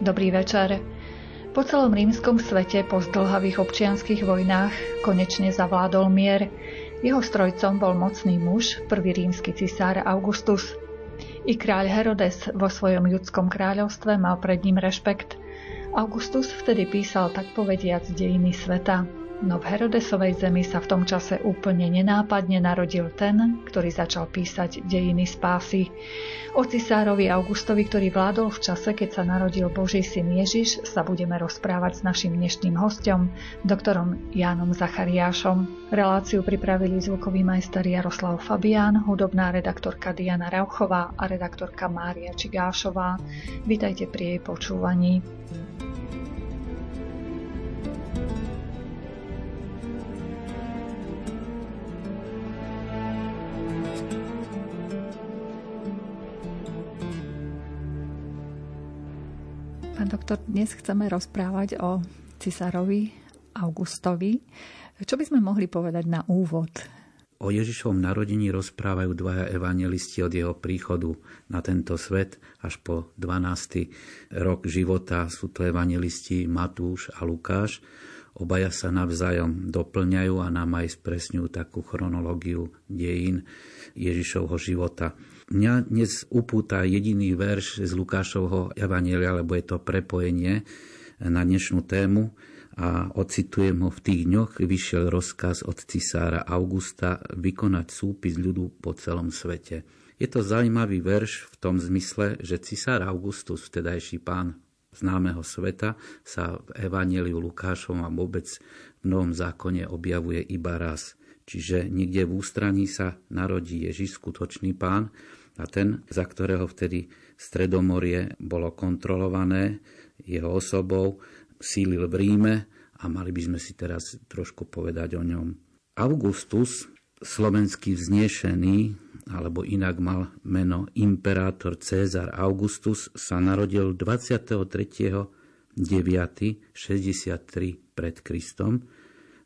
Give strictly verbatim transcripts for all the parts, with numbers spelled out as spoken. Dobrý večer. Po celom rímskom svete po zdĺhavých občianskych vojnách konečne zavládol mier. Jeho strojcom bol mocný muž, prvý rímsky cisár Augustus. I kráľ Herodes vo svojom judskom kráľovstve mal pred ním rešpekt. Augustus vtedy písal tak povediac dejiny sveta. No v Herodesovej zemi sa v tom čase úplne nenápadne narodil ten, ktorý začal písať dejiny spásy. O cisárovi Augustovi, ktorý vládol v čase, keď sa narodil Boží syn Ježiš, sa budeme rozprávať s našim dnešným hostom, doktorom Jánom Zachariášom. Reláciu pripravili zvukový majster Jaroslav Fabián, hudobná redaktorka Diana Rauchová a redaktorka Mária Čigášová. Vitajte pri jej počúvaní. Doktor, dnes chceme rozprávať o cisárovi Augustovi. Čo by sme mohli povedať na úvod? O Ježišovom narodení rozprávajú dvaja evanjelisti od jeho príchodu na tento svet až po dvanásty rok života. Sú to evanjelisti Matúš a Lukáš. Obaja sa navzájom doplňajú a nám aj spresňujú takú chronológiu dejín Ježišovho života. Mňa dnes upúta jediný verš z Lukášovho evanjelia, lebo je to prepojenie na dnešnú tému a ocitujem ho: v tých dňoch vyšiel rozkaz od cisára Augusta vykonať súpis ľudu po celom svete. Je to zaujímavý verš v tom zmysle, že cisár Augustus, vtedajší pán známeho sveta, sa v evanjeliu Lukášovom a vôbec v Novom zákone objavuje iba raz. Čiže niekde v ústraní sa narodí Ježiš, skutočný pán, a ten, za ktorého vtedy Stredomorie bolo kontrolované jeho osobou, sílil v Ríme a mali by sme si teraz trošku povedať o ňom. Augustus, slovenský vznešený, alebo inak mal meno imperátor Cézar Augustus, sa narodil dvadsiateho tretieho deviateho šesťdesiattri pred Kristom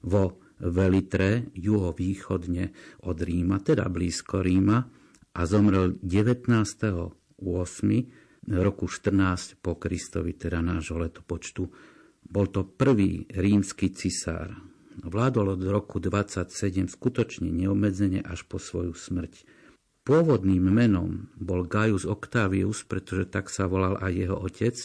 vo Velitre, juhovýchodne od Ríma, teda blízko Ríma, a zomrel devätnásteho ôsmeho roku štrnásť po Kristovi, teda nášho letopočtu. Bol to prvý rímsky cisár. Vládol od roku dvadsaťsedem skutočne neobmedzene až po svoju smrť. Pôvodným menom bol Gaius Octavius, pretože tak sa volal aj jeho otec,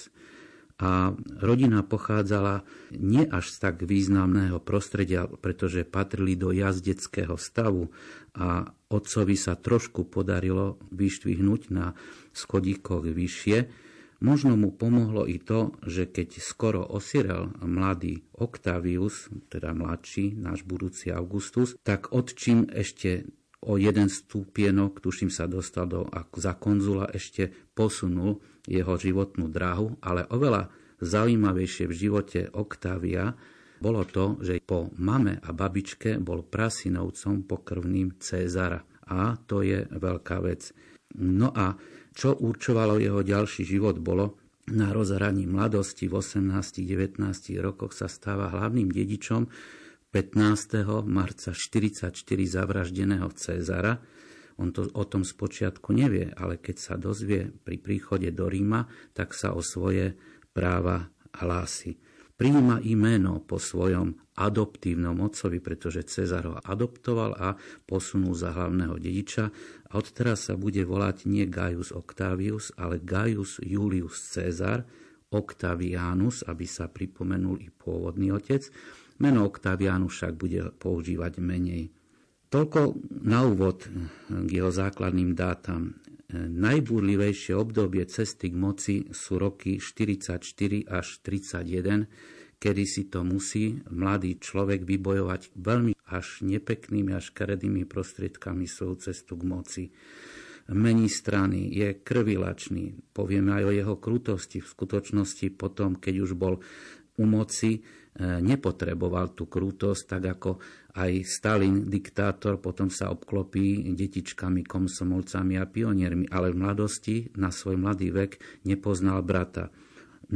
a rodina pochádzala nie až z tak významného prostredia, pretože patrili do jazdeckého stavu a otcovi sa trošku podarilo vyštvihnúť na schodíkoch vyššie. Možno mu pomohlo i to, že keď skoro osirel mladý Octavius, teda mladší, náš budúci Augustus, tak otčím ešte o jeden stupienok, tuším sa dostal do, za konzula, ešte posunul jeho životnú dráhu, ale oveľa zaujímavejšie v živote Octavia bolo to, že po mame a babičke bol prasinovcom pokrvným Cézara. A to je veľká vec. No a čo určovalo jeho ďalší život bolo, na rozhraní mladosti v osemnástich devätnástich rokoch sa stáva hlavným dedičom pätnásteho marca štyridsaťštyri zavraždeného Cézara. On to o tom spočiatku nevie, ale keď sa dozvie pri príchode do Ríma, tak sa o svoje práva hlási. Prijíma i meno po svojom adoptívnom otcovi, pretože Cezar ho adoptoval a posunul za hlavného dediča. A odteraz sa bude volať nie Gaius Octavius, ale Gaius Julius Cezar, Octavianus, aby sa pripomenul i pôvodný otec. Meno Octavianus však bude používať menej. Toľko na úvod k jeho základným dátam. Najbúrlivejšie obdobie cesty k moci sú roky štyridsaťštyri až tridsaťjeden, kedy si to musí mladý človek vybojovať veľmi až nepeknými a škaredými prostriedkami svoju cestu k moci. Mení strany, je krvilačný, povieme aj o jeho krutosti. V skutočnosti potom, keď už bol u moci, nepotreboval tú krutosť, tak ako aj Stalin, diktátor, potom sa obklopí detičkami, komsomolcami a pioniermi, ale v mladosti, na svoj mladý vek, nepoznal brata.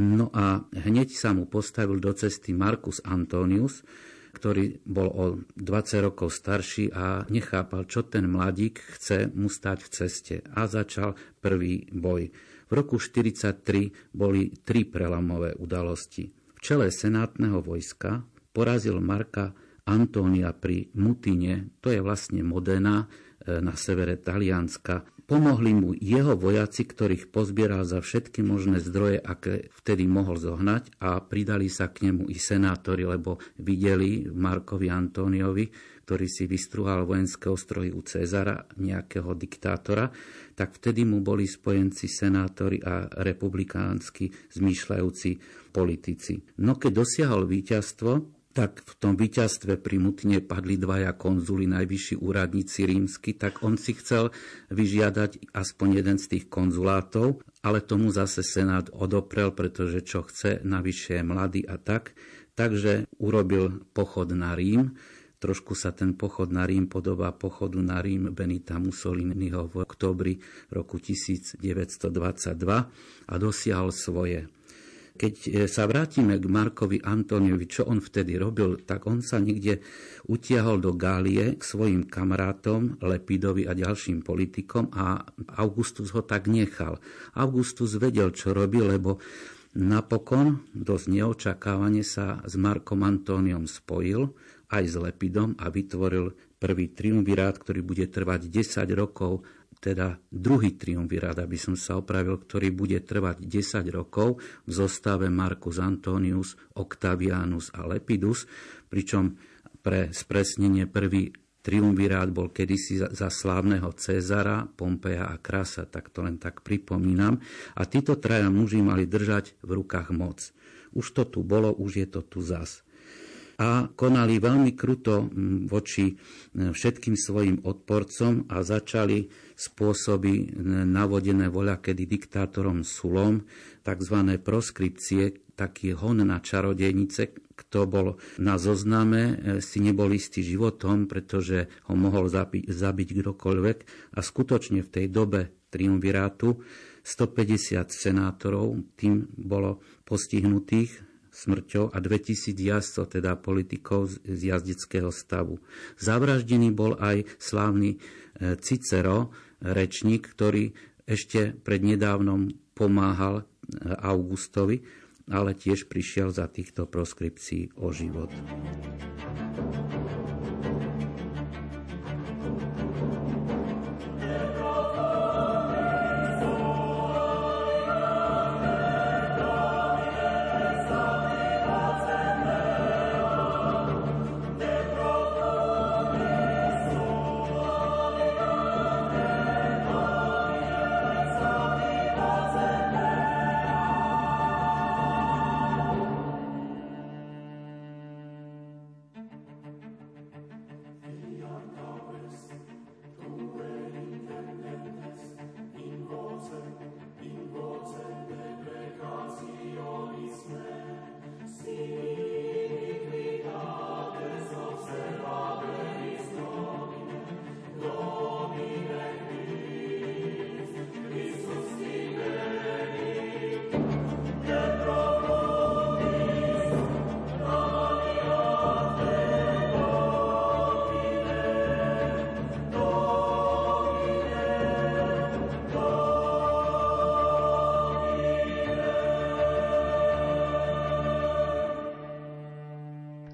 No a hneď sa mu postavil do cesty Marcus Antonius, ktorý bol o dvadsať rokov starší a nechápal, čo ten mladík chce mu stať v ceste, a začal prvý boj. V roku štyridsaťtri boli tri prelomové udalosti. V čele senátneho vojska porazil Marca Antonia pri Mutine, to je vlastne Modena na severe Talianska. Pomohli mu jeho vojaci, ktorých pozbieral za všetky možné zdroje, aké vtedy mohol zohnať, a pridali sa k nemu i senátori, lebo videli Markovi Antoniovi, ktorý si vystruhal vojenské ostrohy u Cézara, nejakého diktátora, tak vtedy mu boli spojenci senátori a republikánsky zmýšľajúci politici. No keď dosiahol víťazstvo, tak v tom víťazstve pri Mutine padli dvaja konzuli, najvyšší úradníci rímsky, tak on si chcel vyžiadať aspoň jeden z tých konzulátov, ale tomu zase senát odoprel, pretože čo chce, navyše je mladý a tak. Takže urobil pochod na Rím. Trošku sa ten pochod na Rím podobá pochodu na Rím Benita Mussoliniho v októbri roku tisíc deväťsto dvadsaťdva a dosiahol svoje. Keď sa vrátime k Markovi Antoniovi, čo on vtedy robil, tak on sa niekde utiahol do Gálie k svojim kamarátom, Lepidovi a ďalším politikom, a Augustus ho tak nechal. Augustus vedel, čo robil, lebo napokon dosť neočakávane sa s Markom Antoniom spojil aj s Lepidom a vytvoril prvý triumvirát, ktorý bude trvať desať rokov, teda druhý triumvirát, aby som sa opravil, ktorý bude trvať desať rokov v zostave Marcus Antonius, Octavianus a Lepidus, pričom pre spresnenie prvý triumvirát bol kedysi za slávneho Cézara, Pompeja a Krasa, tak to len tak pripomínam. A títo traja muži mali držať v rukách moc. Už to tu bolo, už je to tu zas. A konali veľmi kruto voči všetkým svojim odporcom a začali spôsoby navodené voľakedy diktátorom Sulom, takzvané proskripcie, taký hon na čarodejnice, kto bol na zozname, si nebol istý životom, pretože ho mohol zabiť, zabiť kdokoľvek. A skutočne v tej dobe triumvirátu stopäťdesiat senátorov tým bolo postihnutých smrťou a dvetisíc jazdcov, teda politikov z jazdeckého stavu. Zavraždený bol aj slávny Cicero, rečník, ktorý ešte prednedávnom pomáhal Augustovi, ale tiež prišiel za týchto proskripcií o život.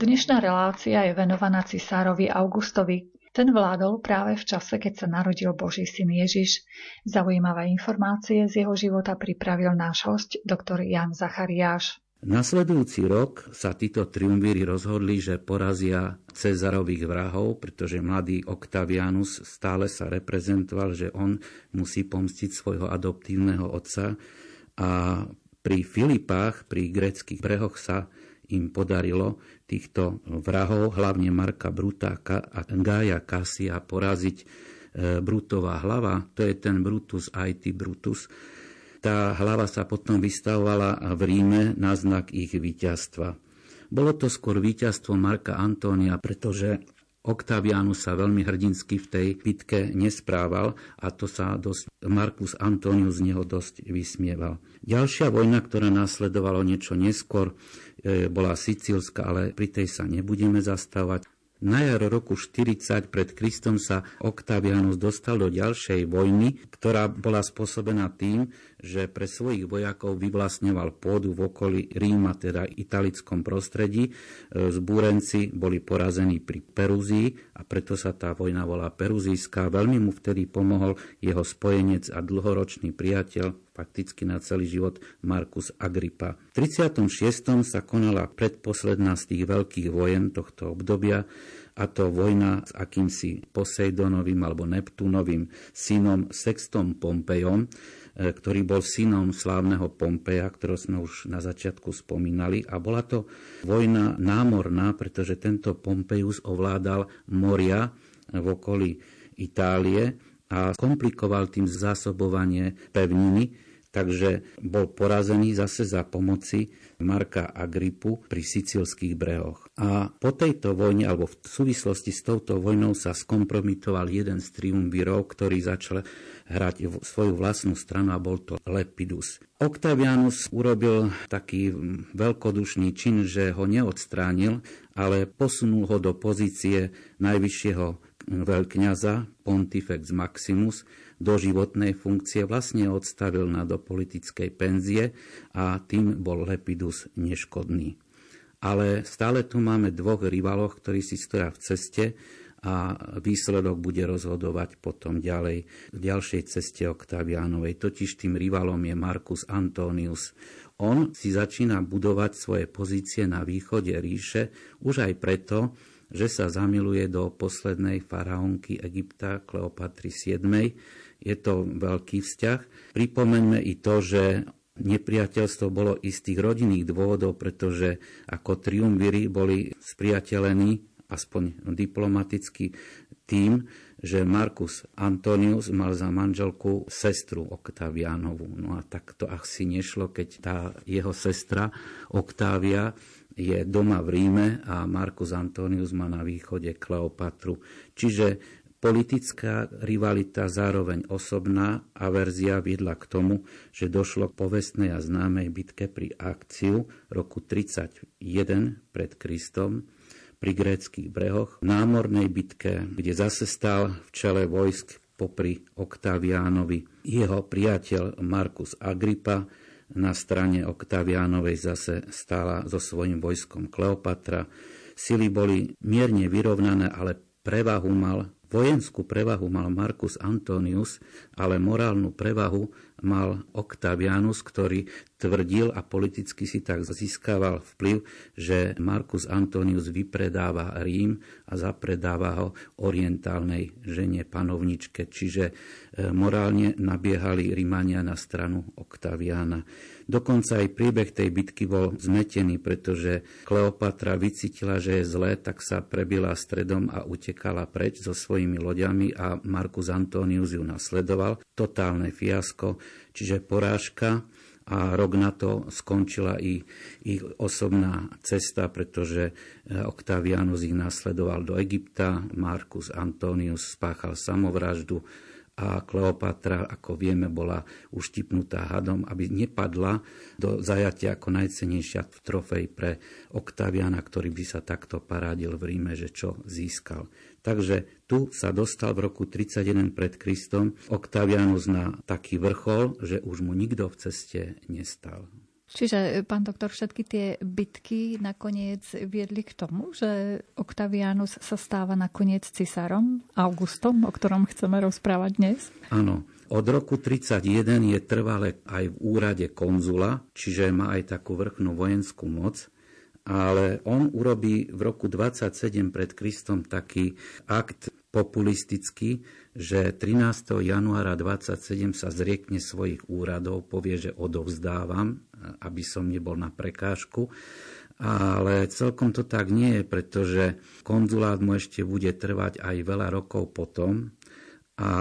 Dnešná relácia je venovaná cisárovi Augustovi. Ten vládol práve v čase, keď sa narodil Boží syn Ježiš. Zaujímavé informácie z jeho života pripravil náš hosť, doktor Jan Zachariáš. Nasledujúci rok sa títo triumvíri rozhodli, že porazia Cezarových vrahov, pretože mladý Octavianus stále sa reprezentoval, že on musí pomstiť svojho adoptívneho otca. A pri Filipách, pri gréckych brehoch sa im podarilo týchto vrahov, hlavne Marka Bruta a Gaia Cassia, poraziť. Brutová hlava, to je ten Brutus, aj ty Brutus. Tá hlava sa potom vystavovala v Ríme na znak ich víťazstva. Bolo to skôr víťazstvo Marka Antonia, pretože Octavianus sa veľmi hrdinsky v tej bitke nesprával a to sa dosť, Marcus Antonius z neho dosť vysmieval. Ďalšia vojna, ktorá následovala niečo neskôr, bola sicílska, ale pri tej sa nebudeme zastavovať. Na jar roku štyridsať pred Kristom sa Octavianus dostal do ďalšej vojny, ktorá bola spôsobená tým, že pre svojich vojakov vyvlastňoval pôdu v okolí Ríma, teda italickom prostredí. Zbúrenci boli porazení pri Perúzii a preto sa tá vojna volá Perúzijská. Veľmi mu vtedy pomohol jeho spojenec a dlhoročný priateľ, fakticky na celý život, Marcus Agrippa. V tridsiatom šiestom sa konala predposledná z tých veľkých vojen tohto obdobia, a to vojna s akýmsi Poseidonovým alebo Neptúnovým synom Sextom Pompejom, ktorý bol synom slávneho Pompeja, ktorého sme už na začiatku spomínali. A bola to vojna námorná, pretože tento Pompejus ovládal moria v okolí Itálie a komplikoval tým zásobovanie pevniny. Takže bol porazený zase za pomoci Marca Agrippu pri sicílskych brehoch. A po tejto vojne, alebo v súvislosti s touto vojnou, sa skompromitoval jeden z triumvirov, ktorý začal hrať svoju vlastnú stranu, a bol to Lepidus. Octavianus urobil taký veľkodušný čin, že ho neodstránil, ale posunul ho do pozície najvyššieho veľkňaza, Pontifex Maximus, do životnej funkcie, vlastne odstavil na do politickej penzie, a tým bol Lepidus neškodný. Ale stále tu máme dvoch rivalov, ktorí si stoja v ceste, a výsledok bude rozhodovať potom ďalej v ďalšej ceste Octavianovej. Totiž tým rivalom je Marcus Antonius. On si začína budovať svoje pozície na východe ríše už aj preto, že sa zamiluje do poslednej faraónky Egypta, Kleopatry siedmej. Je to veľký vzťah. Pripomeňme i to, že nepriateľstvo bolo istých rodinných dôvodov, pretože ako triumvíri boli spriateľení, aspoň diplomaticky, tým, že Marcus Antonius mal za manželku sestru Octavianovu. No a tak to asi nešlo, keď tá jeho sestra Octavia je doma v Ríme a Marcus Antonius má na východe Kleopatru. Čiže politická rivalita, zároveň osobná averzia, viedla k tomu, že došlo k povestnej a známej bitke pri Akciu roku tridsaťjeden pred Kristom pri gréckych brehoch, v námornej bitke, kde zase stál v čele vojsk popri Octavianovi jeho priateľ Marcus Agrippa. Na strane Octavianovej zase stála so svojím vojskom Kleopatra. Sily boli mierne vyrovnané, ale prevahu mal, vojenskú prevahu mal Marcus Antonius, ale morálnu prevahu mal Octavianus, ktorý tvrdil a politicky si tak získaval vplyv, že Marcus Antonius vypredáva Rím a zapredáva ho orientálnej žene panovničke. Čiže morálne nabiehali Rímania na stranu Octaviana. Dokonca aj priebeh tej bitky bol zmetený, pretože Kleopatra vycítila, že je zlé, tak sa prebila stredom a utekala preč so svojimi loďami a Marcus Antonius ju nasledoval. Totálne fiasko, čiže porážka. A rok na to skončila i ich osobná cesta, pretože Octavianus ich nasledoval do Egypta, Marcus Antonius spáchal samovraždu a Kleopatra, ako vieme, bola uštipnutá hadom, aby nepadla do zajatia ako najcennejšia trofej pre Octaviana, ktorý by sa takto parádil v Ríme, že čo získal. Takže tu sa dostal v roku tridsaťjeden pred Kristom Octavianus na taký vrchol, že už mu nikto v ceste nestal. Čiže, pán doktor, všetky tie bitky nakoniec viedli k tomu, že Octavianus sa stáva nakoniec cisárom Augustom, o ktorom chceme rozprávať dnes? Áno. Od roku tridsaťjeden je trvale aj v úrade konzula, čiže má aj takú vrchnú vojenskú moc. Ale on urobí v roku dvadsaťsedem pred Kristom taký akt populistický, že trinásteho januára dvadsaťsedem sa zriekne svojich úradov, povie, že odovzdávam, aby som nebol na prekážku. Ale celkom to tak nie je, pretože konzulát mu ešte bude trvať aj veľa rokov potom. A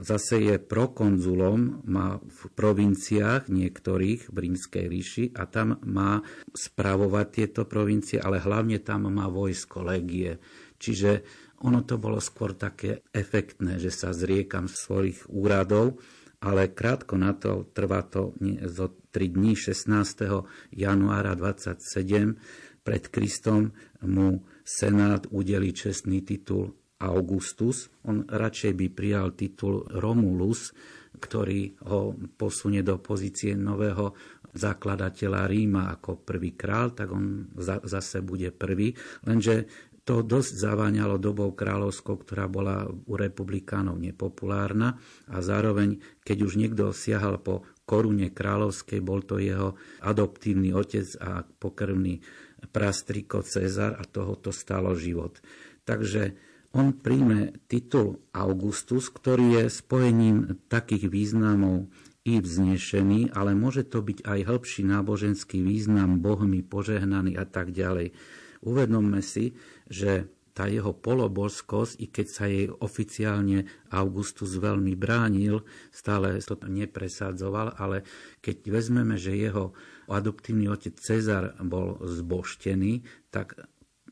zase je prokonzulom, má v provinciách niektorých v Rímskej ríši a tam má spravovať tieto provincie, ale hlavne tam má vojsko, legie. Čiže ono to bolo skôr také efektné, že sa zriekam svojich úradov, ale krátko na to, trvá to zo tri dní, šestnásteho januára dvadsaťsedem pred Kristom mu Senát udelí čestný titul Augustus. On radšej by prijal titul Romulus ktorý ho posunie do pozície nového zakladateľa Ríma ako prvý král, tak on zase bude prvý. Lenže to dosť zaváňalo dobou kráľovskou, ktorá bola u republikánov nepopulárna, a zároveň, keď už niekto siahal po korune kráľovskej, bol to jeho adoptívny otec a pokrvný prastriko Cézar, a tohoto stálo život. Takže on príjme titul Augustus, ktorý je spojením takých významov i vznešený, ale môže to byť aj hĺbší náboženský význam, Bohmi požehnaný a tak ďalej. Uvedomme si, že tá jeho polobožskosť, i keď sa jej oficiálne Augustus veľmi bránil, stále to nepresadzoval, ale keď vezmeme, že jeho adoptívny otec Cezar bol zbožtený, tak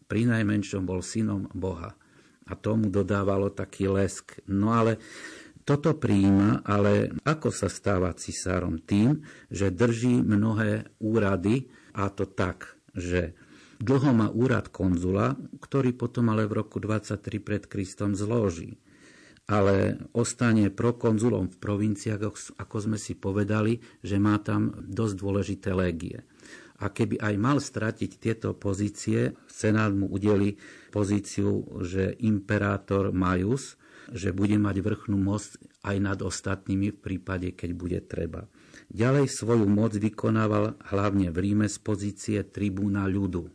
prinajmenšom bol synom Boha. A tomu dodávalo taký lesk. No ale toto prijíma, ale ako sa stáva cisárom? Tým, že drží mnohé úrady, a to tak, že dlho má úrad konzula, ktorý potom ale v roku dvadsaťtri pred Kristom zloží. Ale ostane prokonzulom v provinciách, ako sme si povedali, že má tam dosť dôležité légie. A keby aj mal stratiť tieto pozície, senát mu udeli pozíciu, že imperátor majus, že bude mať vrchnú moc aj nad ostatnými v prípade, keď bude treba. Ďalej svoju moc vykonával hlavne v Ríme z pozície tribúna ľudu.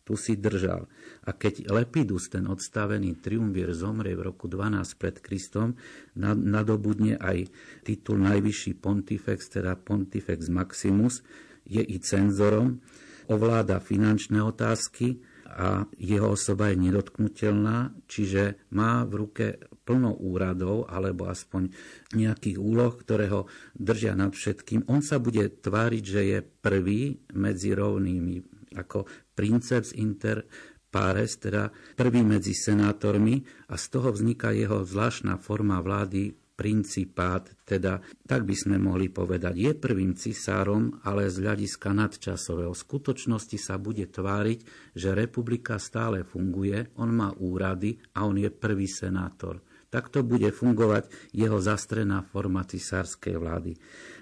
Tu si držal. A keď Lepidus, ten odstavený triumvír, zomrie v roku dvanásť pred Kristom, nadobudne aj titul najvyšší pontifex, teda pontifex maximus, je i cenzorom, ovláda finančné otázky a jeho osoba je nedotknutelná, čiže má v ruke plno úradov, alebo aspoň nejakých úloh, ktoré ho držia nad všetkým. On sa bude tváriť, že je prvý medzi rovnými, ako princeps inter pares, teda prvý medzi senátormi, a z toho vzniká jeho zvláštna forma vlády principát, teda tak by sme mohli povedať, je prvým cisárom, ale z hľadiska nadčasového. V skutočnosti sa bude tváriť, že republika stále funguje, on má úrady a on je prvý senátor. Takto bude fungovať jeho zastrená forma cisárskej vlády.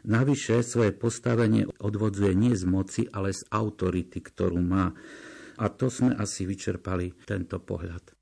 Navyše svoje postavenie odvodzuje nie z moci, ale z autority, ktorú má. A to sme asi vyčerpali tento pohľad.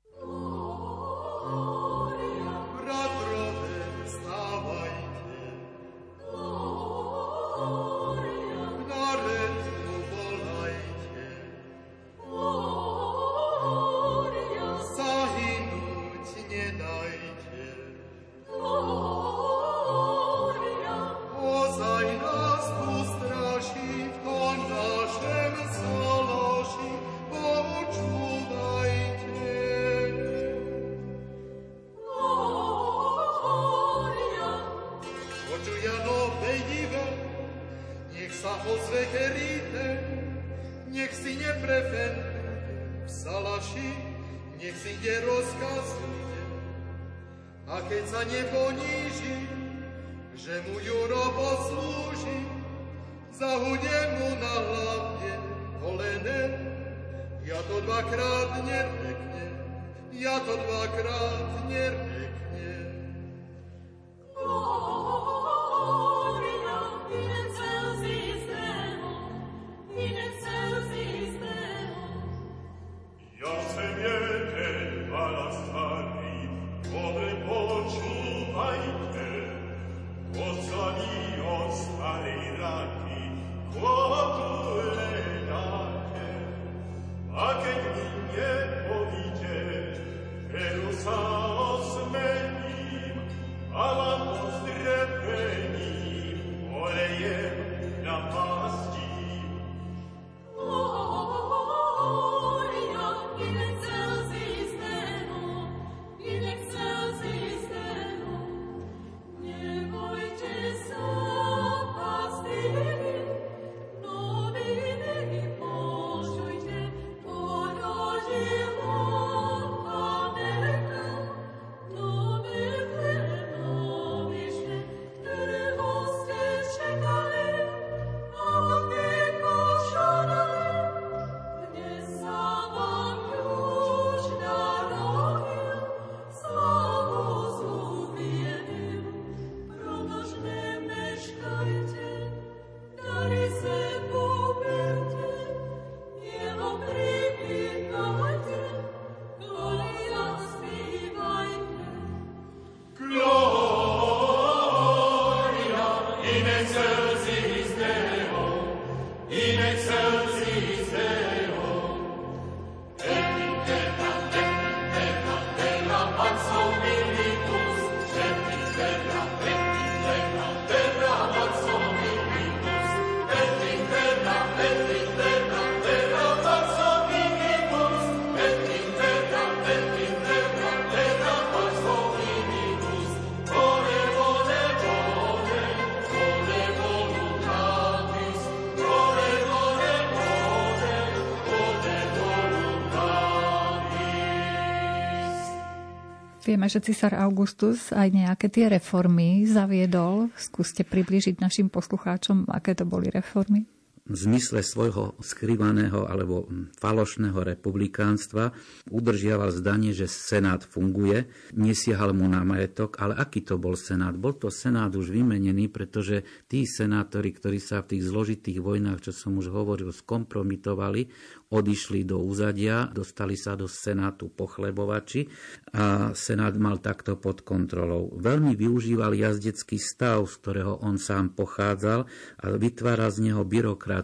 vieme, že císar Augustus aj nejaké tie reformy zaviedol. Skúste priblížiť našim poslucháčom, aké to boli reformy. V zmysle svojho skrývaného alebo falošného republikánstva udržiaval zdanie, že senát funguje. Nesiahal mu na majetok, ale aký to bol senát? Bol to senát už vymenený, pretože tí senátori, ktorí sa v tých zložitých vojnách, čo som už hovoril, skompromitovali, odišli do úzadia, dostali sa do senátu pochlebovači a senát mal takto pod kontrolou. Veľmi využíval jazdecký stav, z ktorého on sám pochádzal, a vytvára z neho byrokraciu,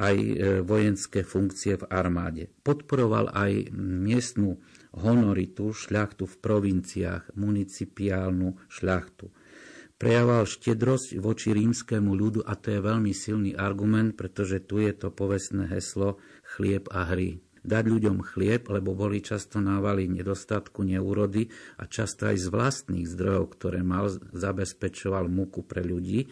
aj vojenské funkcie v armáde. Podporoval aj miestnu honoritu, šľachtu v provinciách, municipiálnu šľachtu. Prejavoval štedrosť voči rímskemu ľudu, a to je veľmi silný argument, pretože tu je to povestné heslo chlieb a hry. Dať ľuďom chlieb, lebo boli často návaly nedostatku, neúrody a často aj z vlastných zdrojov, ktoré mal, zabezpečoval múku pre ľudí.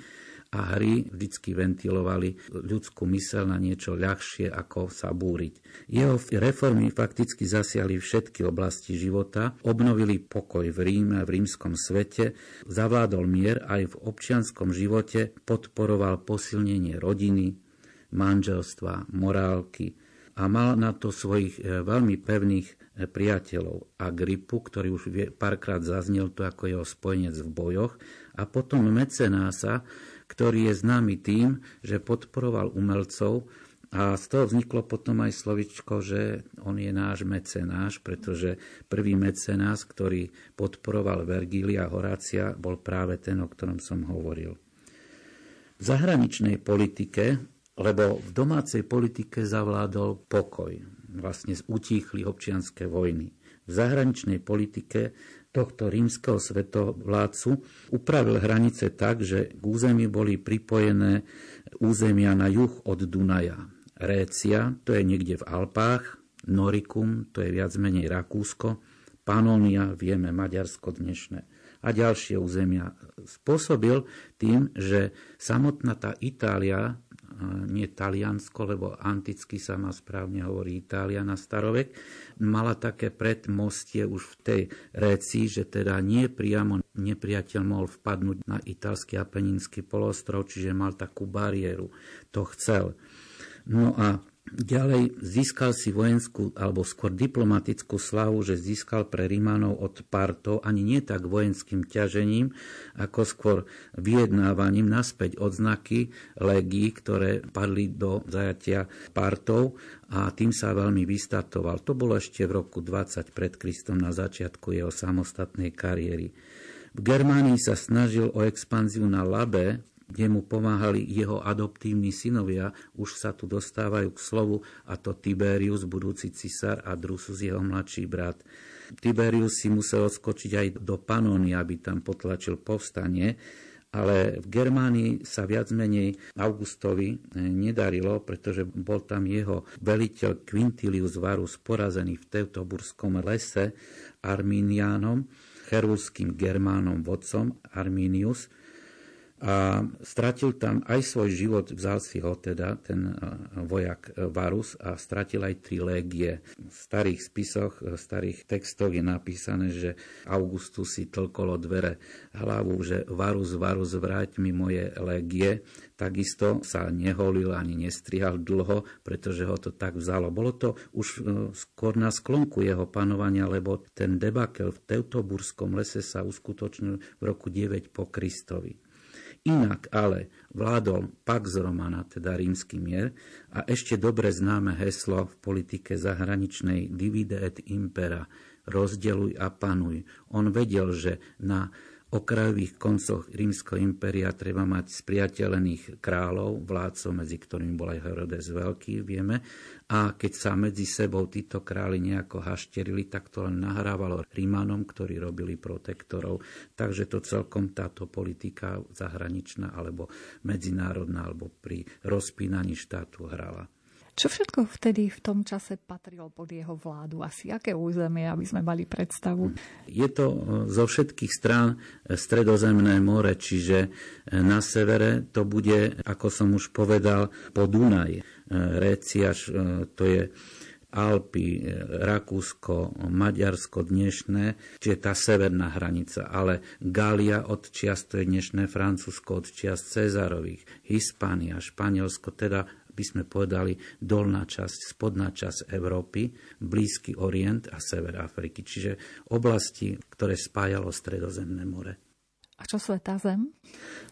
A hry vždycky ventilovali ľudskú myseľ na niečo ľahšie, ako sa búriť. Jeho reformy fakticky zasiali všetky oblasti života, obnovili pokoj v Ríme, v rímskom svete, zavládol mier aj v občianskom živote, podporoval posilnenie rodiny, manželstva, morálky a mal na to svojich veľmi pevných priateľov. Agrippu, ktorý už párkrát zaznel tu ako jeho spojenec v bojoch, a potom mecenása, ktorý je známy tým, že podporoval umelcov, a z toho vzniklo potom aj slovičko, že on je náš mecenáš, pretože prvý mecenás, ktorý podporoval Vergilia, Horácia, bol práve ten, o ktorom som hovoril. V zahraničnej politike, lebo v domácej politike zavládol pokoj, vlastne utíchli občianske vojny. V zahraničnej politike tohto rímskeho svetovládcu upravil hranice tak, že k území boli pripojené územia na juh od Dunaja. Récia, to je niekde v Alpách, Noricum, to je viac menej Rakúsko, Panónia, vieme, Maďarsko dnešné, a ďalšie územia. Spôsobil tým, že samotná tá Itália, nie Taliansko, lebo anticky sa má správne hovorí Itália na starovek, mala také predmostie už v tej Récii, že teda nie priamo nepriateľ mohol vpadnúť na italský Apeninský polostrov, čiže mal takú bariéru. To chcel. No a ďalej získal si vojenskú, alebo skôr diplomatickú slávu, že získal pre Rímanov od Partov ani nie tak vojenským ťažením, ako skôr vyjednávaním naspäť odznaky legií, ktoré padli do zajatia Partov, a tým sa veľmi vystatoval. To bolo ešte v roku dvadsať pred Kristom, na začiatku jeho samostatnej kariéry. V Germánii sa snažil o expanziu na Labe, kde mu pomáhali jeho adoptívni synovia, už sa tu dostávajú k slovu, a to Tiberius, budúci císar, a Drusus, jeho mladší brat. Tiberius si musel odskočiť aj do Panónie, aby tam potlačil povstanie, ale v Germánii sa viac menej Augustovi nedarilo, pretože bol tam jeho veliteľ Quinctilius Varus porazený v Teutoburskom lese Arminianom, cherulským Germánom vodcom Arminius, a stratil tam aj svoj život, vzal si ho teda ten vojak Varus, a stratil aj tri légie. V starých spisoch, v starých textoch je napísané, že Augustus si tlkolo dvere hlavu, že Varus, Varus, vráť mi moje légie. Takisto sa neholil ani nestrihal dlho, pretože ho to tak vzalo. Bolo to už skôr na sklonku jeho panovania, lebo ten debakel v Teutoburskom lese sa uskutočnil v roku deväť po Kristovi. Inak ale vládol Pax Romana, teda rímsky mier, a ešte dobre známe heslo v politike zahraničnej divide et impera, rozdeluj a panuj. On vedel, že na okrajových koncoch rímskeho impéria treba mať spriateľených kráľov, vládcov, medzi ktorými bol aj Herodes Veľký, vieme, a keď sa medzi sebou títo králi nejako hašterili, tak to len nahrávalo Rímanom, ktorí robili protektorov. Takže to celkom táto politika zahraničná alebo medzinárodná alebo pri rozpínaní štátu hrala. Čo všetko vtedy v tom čase patrilo pod jeho vládu? Asi aké územie, aby sme mali predstavu? Je to zo všetkých strán Stredozemné more, čiže na severe to bude, ako som už povedal, po Dunaji. Récia, to je Alpy, Rakúsko, Maďarsko dnešné, čiže tá severná hranica, ale Galia od čiast, to je dnešné Francúzsko, od čiast Cézarových, Hispánia, Španielsko, teda by sme povedali dolná časť, spodná časť Európy, Blízky Orient a sever Afriky, čiže oblasti, ktoré spájalo Stredozemné more. A čo Svätá zem?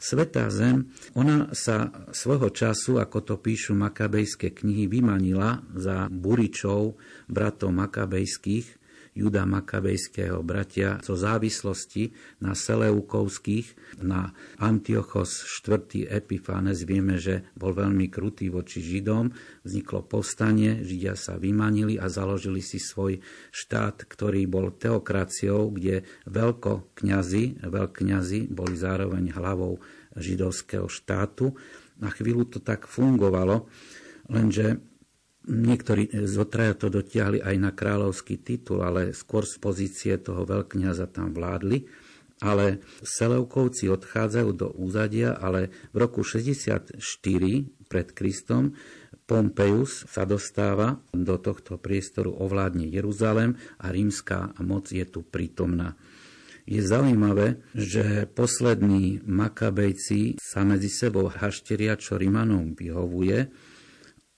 Svätá zem, ona sa svojho času, ako to píšu makabejské knihy, vymanila za buričov bratov makabejských, Juda makabejského bratia, zo závislosti na Seleukovských, na Antiochos štvrtý. Epifanes. Vieme, že bol veľmi krutý voči Židom. Vzniklo povstanie, Židia sa vymanili a založili si svoj štát, ktorý bol teokraciou, kde veľkokňazi, veľkňazi boli zároveň hlavou židovského štátu. Na chvíľu to tak fungovalo, lenže niektorí zotraja to dotiahli aj na kráľovský titul, ale skôr z pozície toho veľkňaza tam vládli. Ale Seleukovci odchádzajú do úzadia, ale v roku šesťdesiatštyri pred Kristom Pompeius sa dostáva do tohto priestoru, ovládne Jeruzalém a rímska moc je tu prítomná. Je zaujímavé, že poslední makabejci sa medzi sebou hašteria, čo Rimanom vyhovuje,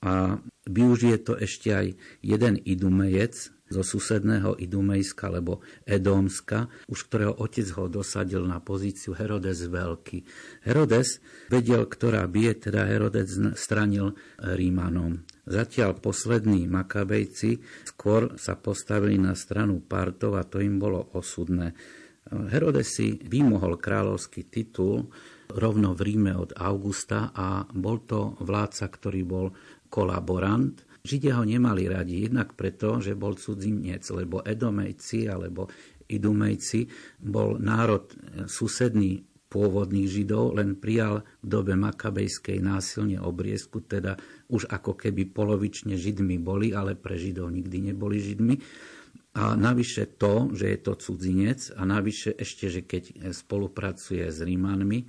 a využije to ešte aj jeden idumejec zo susedného Idumejska, alebo Edomska, už ktorého otec ho dosadil na pozíciu Herodes Veľký. Herodes vedel, ktorá bije, teda Herodes stranil Rímanom. Zatiaľ poslední makabejci skôr sa postavili na stranu Partov a to im bolo osudné. Herodes si vymohol kráľovský titul rovno v Ríme od Augusta a bol to vládca, ktorý bol kolaborant. Židia ho nemali radi, jednak preto, že bol cudzinec, lebo Edomejci alebo Idumejci bol národ susedný pôvodných Židov, len prijal v dobe makabejskej násilne obriezku, teda už ako keby polovične Židmi boli, ale pre Židov nikdy neboli Židmi. A navyše to, že je to cudzinec, a navyše ešte, že keď spolupracuje s Rímanmi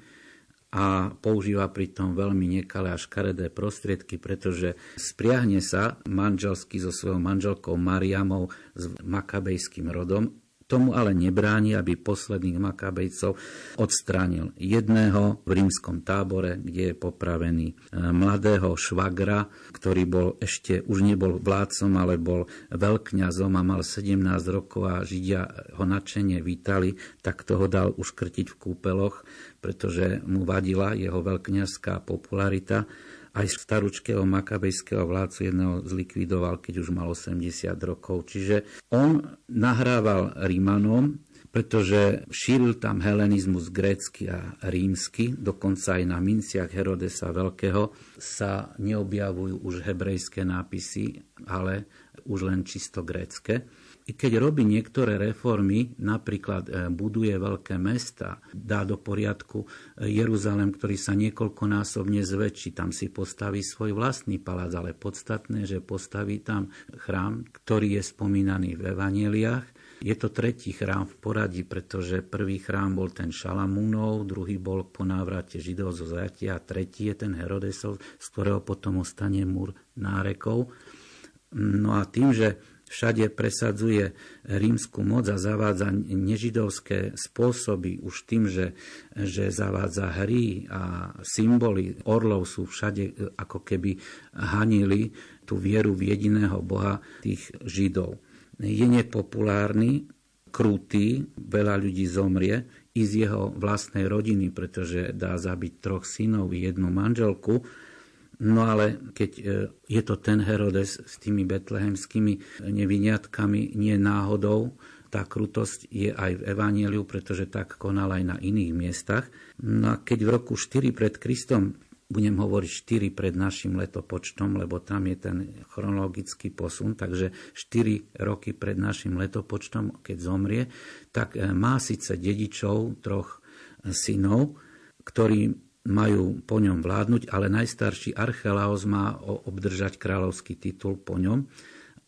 a používa pritom veľmi nekalé a škaredé prostriedky, pretože spriahne sa manželsky so svojou manželkou Mariamou s makabejským rodom. Tomu ale nebráni, aby posledných makabejcov odstránil. Jedného v rímskom tábore, kde je popravený mladého švagra, ktorý bol ešte, už nebol vládcom, ale bol veľkňazom a mal sedemnásť rokov a Židia ho nadšene vítali, tak toho dal uškrtiť v kúpeloch, pretože mu vadila jeho veľkňazská popularita. Aj staručkého makabejského vládcu jedného zlikvidoval, keď už mal osemdesiat rokov. Čiže on nahrával Rímanom, pretože šíril tam helenizmus grécky a rímsky, dokonca aj na minciach Herodesa Veľkého sa neobjavujú už hebrejské nápisy, ale už len čisto grécké. I keď robí niektoré reformy, napríklad buduje veľké mesta, dá do poriadku Jeruzalém, ktorý sa niekoľkonásobne zväčší, tam si postaví svoj vlastný palác, ale podstatné, že postaví tam chrám, ktorý je spomínaný v evanjeliách. Je to tretí chrám v poradí, pretože prvý chrám bol ten Šalamúnov, druhý bol po návrate Židov zo zajatia a tretí je ten Herodesov, z ktorého potom ostane múr nárekov. No a tým, že všade presadzuje rímsku moc a zavádza nežidovské spôsoby už tým, že, že zavádza hry a symboly orlov, sú všade ako keby hanili tú vieru v jediného Boha tých Židov. Je nepopulárny, krutý, veľa ľudí zomrie i z jeho vlastnej rodiny, pretože dá zabiť troch synov i jednu manželku. No ale keď je to ten Herodes s tými betlehemskými neviniatkami, nie náhodou, tá krutosť je aj v evanjeliu, pretože tak konal aj na iných miestach. No a keď v roku štyri pred Kristom, budem hovoriť štyri pred našim letopočtom, lebo tam je ten chronologický posun, takže štyri roky pred našim letopočtom, keď zomrie, tak má síce dedičov, troch synov, ktorí majú po ňom vládnuť, ale najstarší Archelaus má obdržať kráľovský titul po ňom.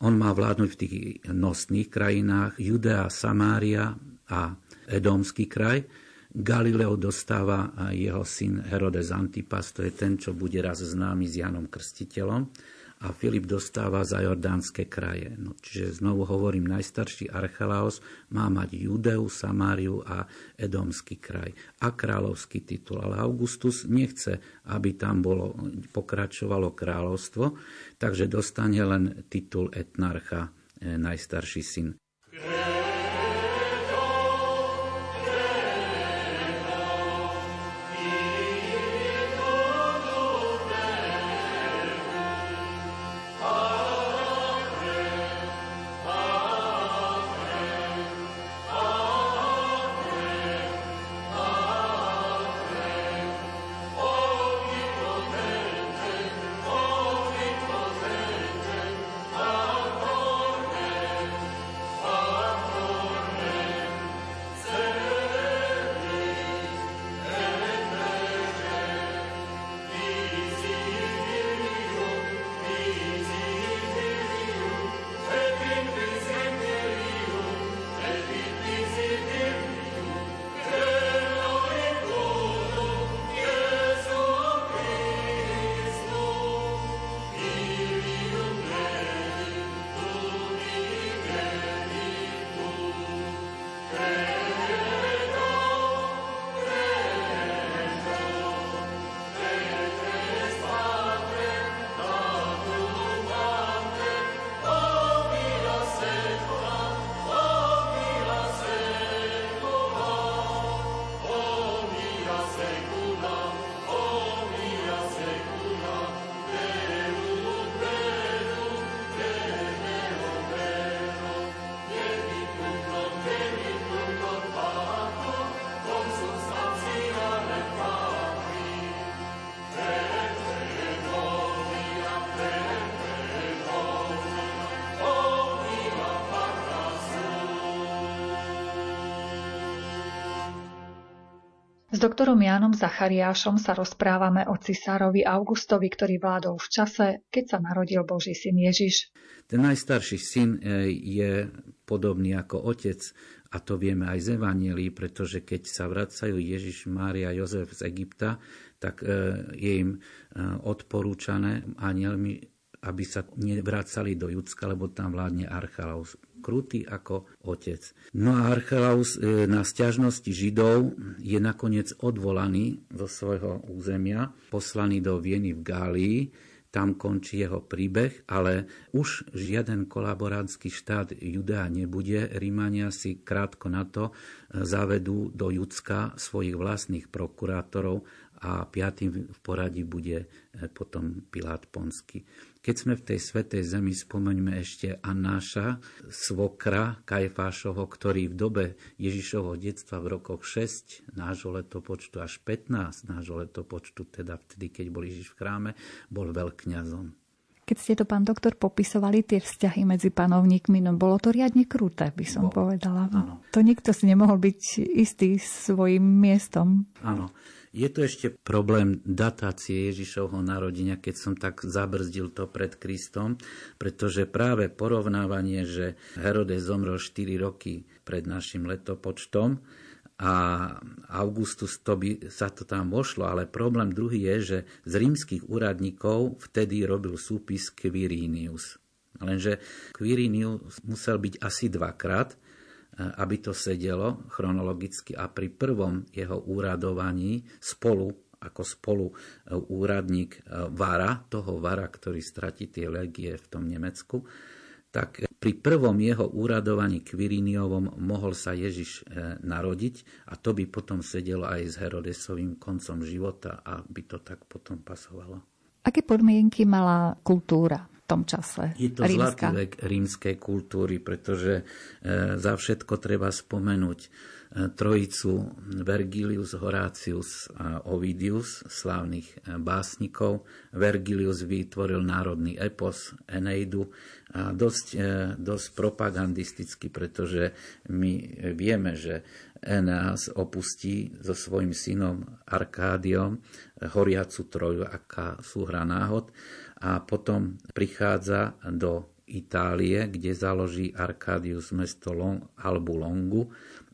On má vládnuť v tých nosných krajinách, Judea, Samária a Edomský kraj. Galileo dostáva jeho syn Herodes Antipas, to je ten, čo bude raz známy s Janom Krstiteľom. A a Filip dostáva za jordánske kraje. No, čiže znovu hovorím, najstarší Archelaus má mať Judeu, Samáriu a Edomský kraj a kráľovský titul. Ale Augustus nechce, aby tam bolo, pokračovalo kráľovstvo, takže dostane len titul etnarcha, najstarší syn. S doktorom Jánom Zachariášom sa rozprávame o cisárovi Augustovi, ktorý vládol v čase, keď sa narodil Boží syn Ježiš. Ten najstarší syn je podobný ako otec, a to vieme aj z Evanjelií, pretože keď sa vracajú Ježiš, Mária a Jozef z Egypta, tak je im odporúčané anjelmi, aby sa nevracali do Judska, lebo tam vládne Archelaus, krutý ako otec. No a Archelaus na sťažnosti Židov je nakoniec odvolaný zo svojho územia, poslaný do Vieny v Gálii, tam končí jeho príbeh, ale už žiaden kolaborantský štát Judea nebude. Rímania si krátko na to zavedú do Judska svojich vlastných prokurátorov a piatým v poradí bude potom Pilát Ponský. Keď sme v tej svätej zemi, spomeňme ešte Annáša, svokra Kajfášovho, ktorý v dobe Ježišovho detstva v rokoch šesť nášho letopočtu až pätnásť nášho letopočtu, teda vtedy, keď bol Ježiš v chráme, bol veľkňazom. Keď ste to, pán doktor, popisovali, tie vzťahy medzi panovníkmi, no bolo to riadne kruté, by som bol. povedala. Áno. To nikto si nemohol byť istý svojim miestom. Áno. Je to ešte problém datácie Ježišovho narodenia, keď som tak zabrzdil to pred Kristom, pretože práve porovnávanie, že Herodes zomrel štyri roky pred našim letopočtom a Augustus, to by sa to tam vošlo, ale problém druhý je, že z rímskych úradníkov vtedy robil súpis Quirinius. Lenže Quirinius musel byť asi dvakrát, aby to sedelo chronologicky, a pri prvom jeho úradovaní spolu, ako spolu úradník Vara, toho Vara, ktorý stratí tie legie v tom Nemecku, tak pri prvom jeho úradovaní Quiriniovom mohol sa Ježiš narodiť a to by potom sedelo aj s Herodesovým koncom života a by to tak potom pasovalo. Aké podmienky mala kultúra v tom čase? Je to rímska. Zlatý vek rímskej kultúry, pretože za všetko treba spomenúť trojicu Vergilius, Horácius a Ovidius, slávnych básnikov. Vergilius vytvoril národný epos Eneidu a dosť, dosť propagandisticky, pretože my vieme, že Eneas opustí so svojím synom Arkádiom horiacu troju, aká súhra náhod, a potom prichádza do Itálie, kde založí Arkadius mesto Long, Albu Longu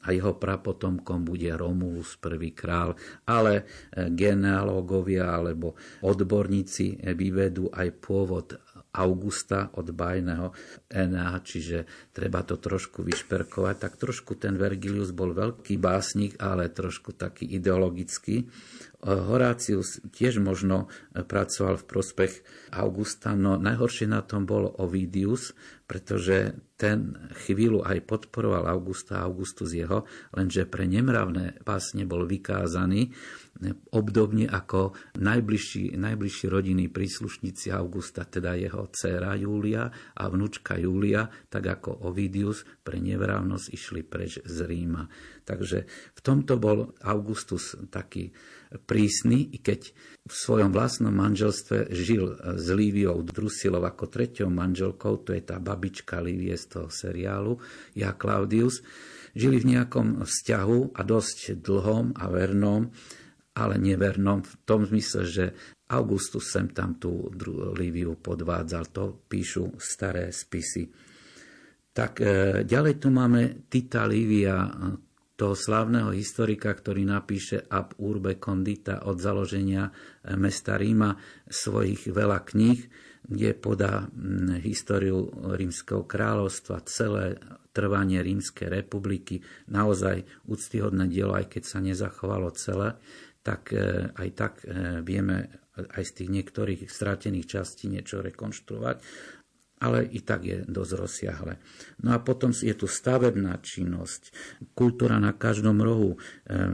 a jeho prapotomkom bude Romulus, prvý král. Ale genealógovia alebo odborníci vyvedú aj pôvod Augusta od bájneho N A, čiže treba to trošku vyšperkovať. Tak trošku ten Vergilius bol veľký básnik, ale trošku taký ideologický. Horácius tiež možno pracoval v prospech Augusta, no najhoršie na tom bol Ovidius, pretože ten chvíľu aj podporoval Augusta, Augustus jeho, lenže pre nemravné básne bol vykázaný, obdobne ako najbližší, najbližší rodinní príslušníci Augusta, teda jeho dcéra Júlia a vnúčka Júlia, tak ako Ovidius pre nevrávnosť išli preč z Ríma. Takže v tomto bol Augustus taký prísny, i keď v svojom vlastnom manželstve žil s Liviou Drusilou ako treťou manželkou, to je tá babička Livie z toho seriálu, ja Claudius, žili v nejakom vzťahu a dosť dlhom a vernom, ale nevernom v tom zmysle, že Augustus sem tam tú Liviu podvádzal, to píšu staré spisy. Tak e, ďalej tu máme Tita Livia, toho slávneho historika, ktorý napíše Ab urbe condita, od založenia mesta Ríma, svojich veľa kníh, kde podá históriu Rímskeho kráľovstva, celé trvanie Rímskej republiky, naozaj úctyhodné dielo, aj keď sa nezachovalo celé, tak aj tak vieme aj z tých niektorých stratených častí niečo rekonštruovať, ale i tak je dosť rozsiahle. No a potom je tu stavebná činnosť, kultúra na každom rohu.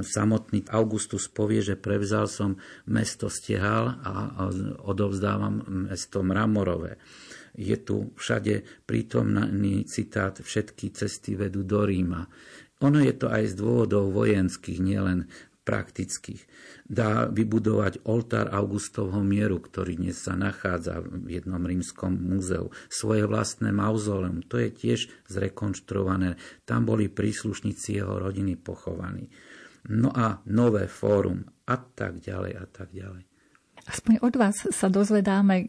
Samotný Augustus povie, že prevzal som mesto stehal a odovzdávam mesto mramorové. Je tu všade prítomný citát všetky cesty vedú do Ríma. Ono je to aj z dôvodov vojenských, nielen praktických. Dá vybudovať oltár Augustovho mieru, ktorý dnes sa nachádza v jednom rímskom múzeu. Svoje vlastné mauzoleum, to je tiež zrekonštruované. Tam boli príslušníci jeho rodiny pochovaní. No a nové fórum a tak ďalej a tak ďalej. Aspoň od vás sa dozvedáme,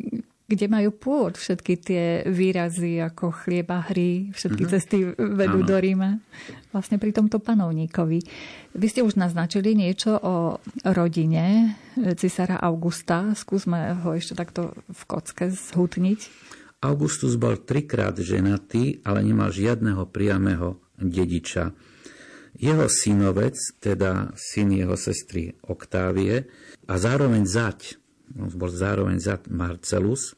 kde majú pôvod všetky tie výrazy ako chlieba, hry, všetky mm-hmm. cesty vedú ano. do Ríma. Vlastne pri tomto panovníkovi. Vy ste už naznačili niečo o rodine cisára Augusta. Skúsme ho ešte takto v kocke zhutniť. Augustus bol trikrát ženatý, ale nemal žiadneho priamého dediča. Jeho synovec, teda syn jeho sestry Oktávie a zároveň zať, bol zároveň zať Marcellus,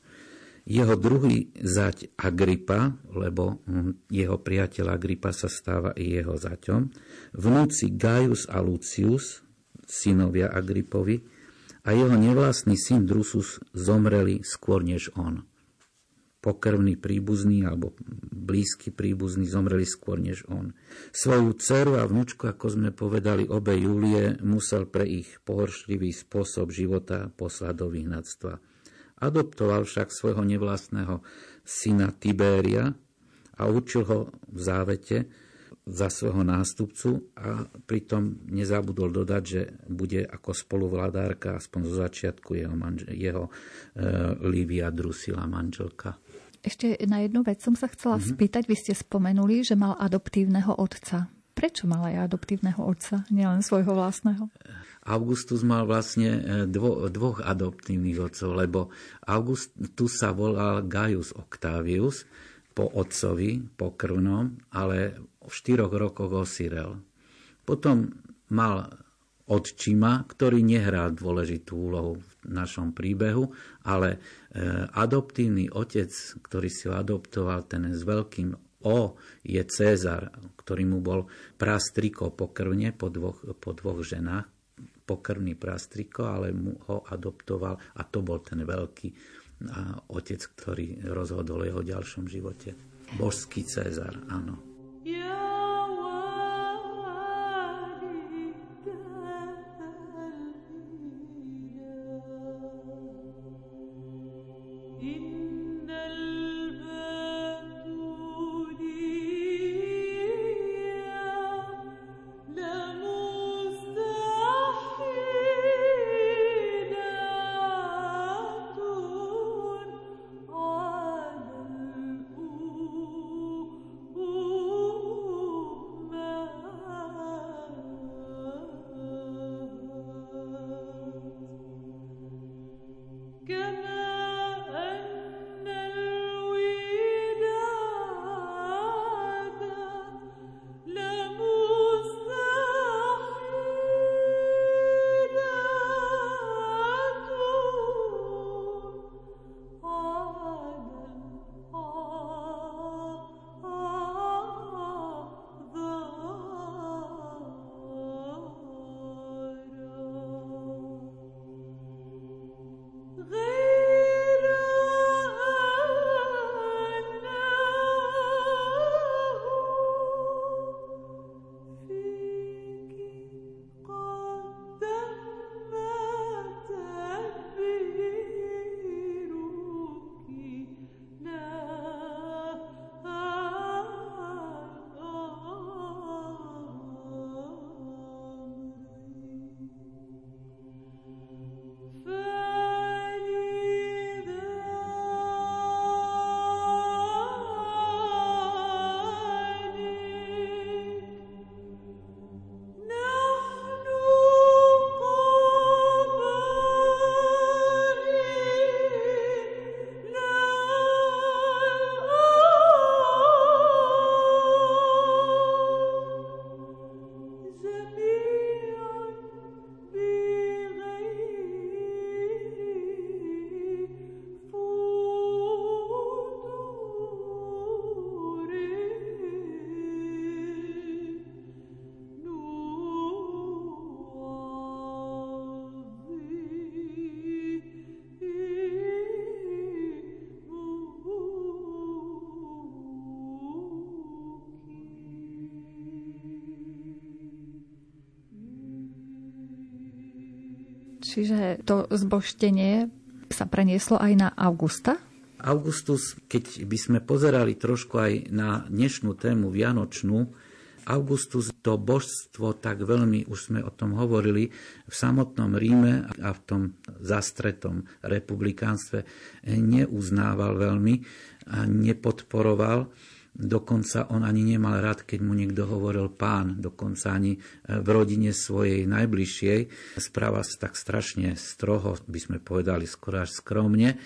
jeho druhý zať Agrippa, lebo jeho priateľ Agrippa sa stáva i jeho zaťom, vnúci Gaius a Lucius, synovia Agrippovi, a jeho nevlastný syn Drusus zomreli skôr než on. Pokrvný príbuzný alebo blízky príbuzný zomreli skôr než on. Svoju dceru a vnúčku, ako sme povedali, obe Júlie, musel pre ich pohoršlivý spôsob života poslať do vyhnanstva. Adoptoval však svojho nevlastného syna Tiberia a učil ho v závete za svojho nástupcu a pritom nezabudol dodať, že bude ako spoluvládárka aspoň zo začiatku jeho, manžel, jeho e, Livia Drusila manželka. Ešte na jednu vec som sa chcela mm-hmm. spýtať. Vy ste spomenuli, že mal adoptívneho otca. Prečo mal aj adoptívneho otca, nielen svojho vlastného? Augustus mal vlastne dvo, dvoch adoptívnych otcov, lebo Augustus sa volal Gaius Octavius po otcovi, po krvnom, ale v štyroch rokoch osirel. Potom mal otčima, ktorý nehrá dôležitú úlohu v našom príbehu, ale adoptívny otec, ktorý si ho adoptoval, ten s veľkým O je Cézar, ktorý mu bol prastriko pokrvne po dvoch, po dvoch ženách, pokrvný prastriko, ale mu ho adoptoval a to bol ten veľký otec, ktorý rozhodol o jeho ďalšom živote. Božský Cézar, áno. Ooh. Čiže to zbožtenie sa prenieslo aj na Augusta? Augustus, keď by sme pozerali trošku aj na dnešnú tému vianočnú, Augustus, to božstvo tak veľmi, už sme o tom hovorili, v samotnom Ríme a v tom zastretom republikánstve neuznával veľmi a nepodporoval. Dokonca on ani nemal rád, keď mu niekto hovoril pán, dokonca ani v rodine svojej najbližšej. Správa sa tak strašne stroho, by sme povedali skoro až skromne,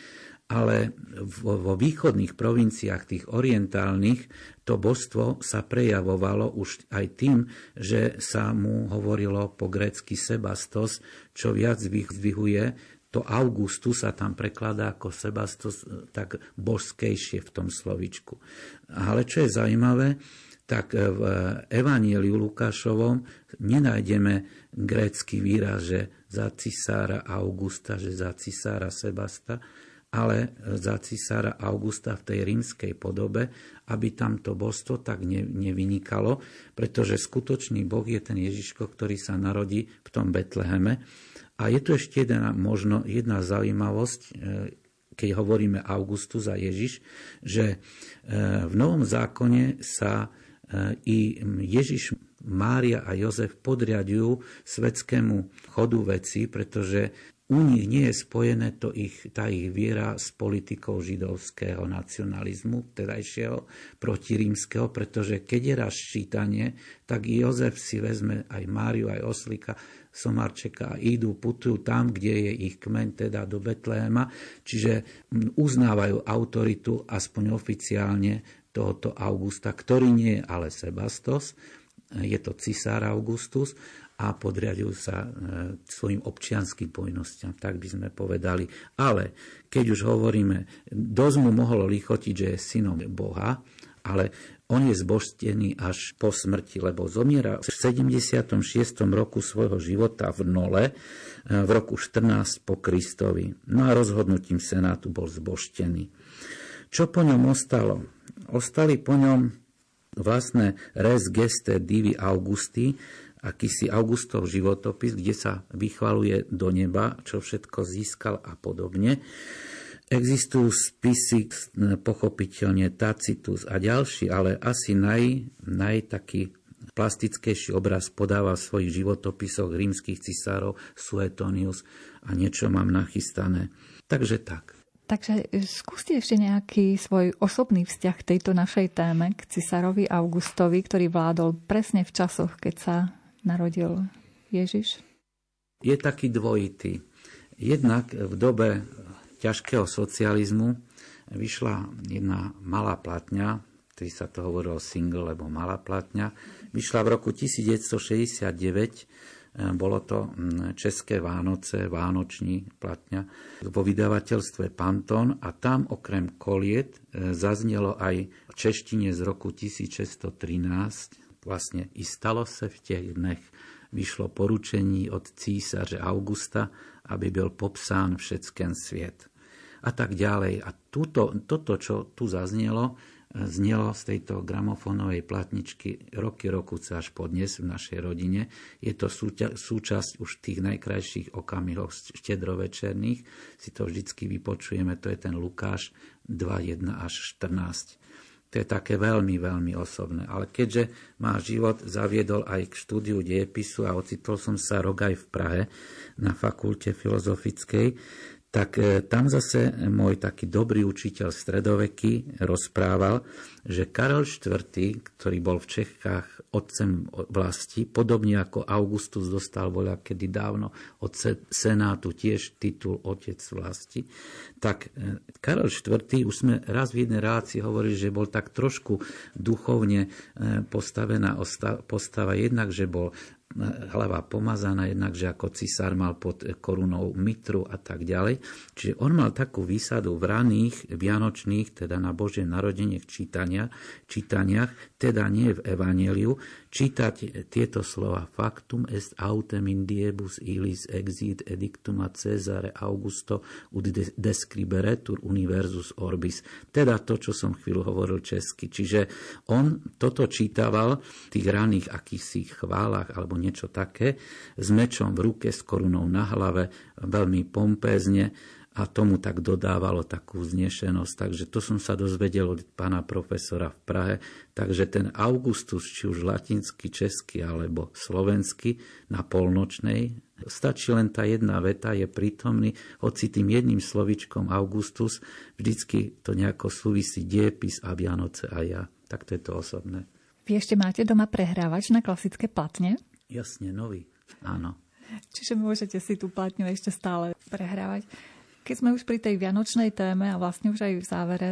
ale vo východných provinciách, tých orientálnych, to božstvo sa prejavovalo už aj tým, že sa mu hovorilo po grécky sebastos, čo viac vyzdvihuje. To Augustus sa tam prekladá ako Sebastos, tak božskejšie v tom slovičku. Ale čo je zaujímavé, tak v Evanjeliu Lukášovom nenájdeme grécky výraz, že za cisára Augusta, že za cisára Sebasta, ale za cisára Augusta v tej rímskej podobe, aby tam to božstvo tak nevynikalo, pretože skutočný Boh je ten Ježiško, ktorý sa narodí v tom Betleheme. A je tu ešte jedna, možno jedna zaujímavosť, keď hovoríme Augustus a Ježiš, že v Novom zákone sa i Ježiš, Mária a Jozef podriadujú svetskému chodu veci, pretože u nich nie je spojené to ich, tá ich viera s politikou židovského nacionalizmu, tedajšieho protirímskeho, pretože keď je raz ščítanie, tak i Jozef si vezme aj Máriu, aj Oslika, Somarčeka a idú, putujú tam, kde je ich kmeň, teda do Betléma, čiže uznávajú autoritu, aspoň oficiálne, tohoto Augusta, ktorý nie je ale Sebastos, je to cisár Augustus a podriadujú sa svojim občianským povinnostiam, tak by sme povedali. Ale keď už hovoríme, dosť mu mohlo lichotiť, že je synom Boha, ale on je zbožtený až po smrti, lebo zomiera v sedemdesiatom šiestom roku svojho života v Nole, v roku štrnásť po Kristovi. No a rozhodnutím senátu bol zbožtený. Čo po ňom ostalo? Ostali po ňom vlastne res geste divi Augusti, akýsi Augustov životopis, kde sa vychvaluje do neba, čo všetko získal a podobne. Existujú spisy, pochopiteľne Tacitus a ďalší, ale asi naj, naj taký plastickejší obraz podáva v svojich životopisoch rímskych cisárov Suetonius a niečo mám nachystané. Takže tak. Takže skúste ešte nejaký svoj osobný vzťah k tejto našej téme, k cisárovi Augustovi, ktorý vládol presne v časoch, keď sa narodil Ježiš. Je taký dvojitý. Jednak v dobe ťažkého socializmu vyšla jedna malá platňa, ktorý sa to hovorilo single, lebo malá platňa, vyšla v roku devätnásť šesťdesiatdeväť, bolo to České Vánoce, Vánoční platňa vo vydavateľstve Panton a tam okrem koliet zaznelo aj v češtine z roku tisíc šesťsto trinásť. Vlastne i stalo sa v tých dnech. Vyšlo poručení od císaře Augusta, aby byl popsán všetkén sviet. A tak ďalej. A túto, toto, čo tu zaznelo, znelo z tejto gramofónovej platničky roky roku až po dnes v našej rodine. Je to súťa- súčasť už tých najkrajších okamihov štedrovečerných. Si to vždycky vypočujeme, to je ten Lukáš dva, jeden až štrnásť. To je také veľmi, veľmi osobné. Ale keďže ma život zaviedol aj k štúdiu dejepisu a ocitol som sa rok aj v Prahe na fakulte filozofickej, tak tam zase môj taký dobrý učiteľ stredoveky rozprával, že Karol štvrtý, ktorý bol v Čechách otcem vlasti, podobne ako Augustus dostal voľa kedy dávno od senátu tiež titul otec vlasti, tak Karol štvrtý, už sme raz v jednej relácii hovorili, že bol tak trošku duchovne postavená postava, jednak, že bol hlava pomazaná, jednakže ako cisár mal pod korunou mitru a tak ďalej. Čiže on mal takú výsadu v raných vianočných, teda na Božie narodenie čítania, čítaniach, teda nie v evanjeliu, čítať tieto slova factum est autem in diebus illis exit edictum ad Cezare Augusto ud describeretur universus orbis. Teda to, čo som chvíľu hovoril česky. Čiže on toto čítaval v tých raných akýchsi chválach alebo niečo také, s mečom v ruke, s korunou na hlave, veľmi pompézne, a tomu tak dodávalo takú vznešenosť. Takže to som sa dozvedel od pána profesora v Prahe. Takže ten Augustus, či už latinsky, česky alebo slovensky, na polnočnej, stačí len tá jedna veta, je prítomný, hoci tým jedným slovičkom Augustus, vždycky to nejako súvisí diepis a Vianoce a ja. Tak to je to osobné. Vy ešte máte doma prehrávač na klasické platne? Jasne, nový, áno. Čiže môžete si tú platňu ešte stále prehrávať. Keď sme už pri tej vianočnej téme a vlastne už aj v závere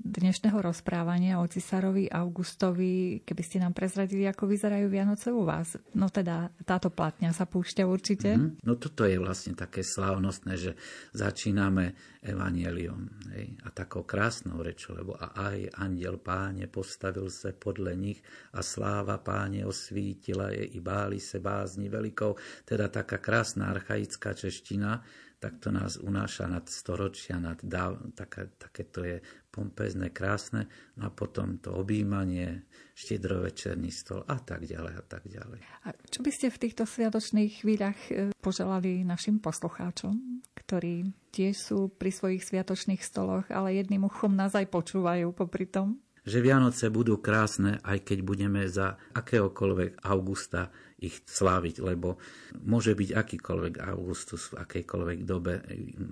dnešného rozprávania o cisárovi Augustovi, keby ste nám prezradili, ako vyzerajú Vianoce u vás. No teda táto platňa sa púšťa určite. Mm-hmm. No toto je vlastne také slávnostné, že začíname evanjeliom, hej, a takou krásnou rečou, lebo a aj anjel Páne postavil sa podľa nich a sláva Páne osvítila je i báli se bázni veľkou. Teda taká krásna archaická čeština, tak to nás unáša nad storočia, nad dáv, také, také to je pompezné, krásne, no a potom to objímanie, štiedrovečerný stôl a tak ďalej a tak ďalej. A čo by ste v týchto sviatočných chvíľach poželali našim poslucháčom, ktorí tiež sú pri svojich sviatočných stoloch, ale jedným uchom nás aj počúvajú popri tom? Že Vianoce budú krásne, aj keď budeme za akéhokoľvek augusta ich sláviť, lebo môže byť akýkoľvek Augustus v akejkoľvek dobe.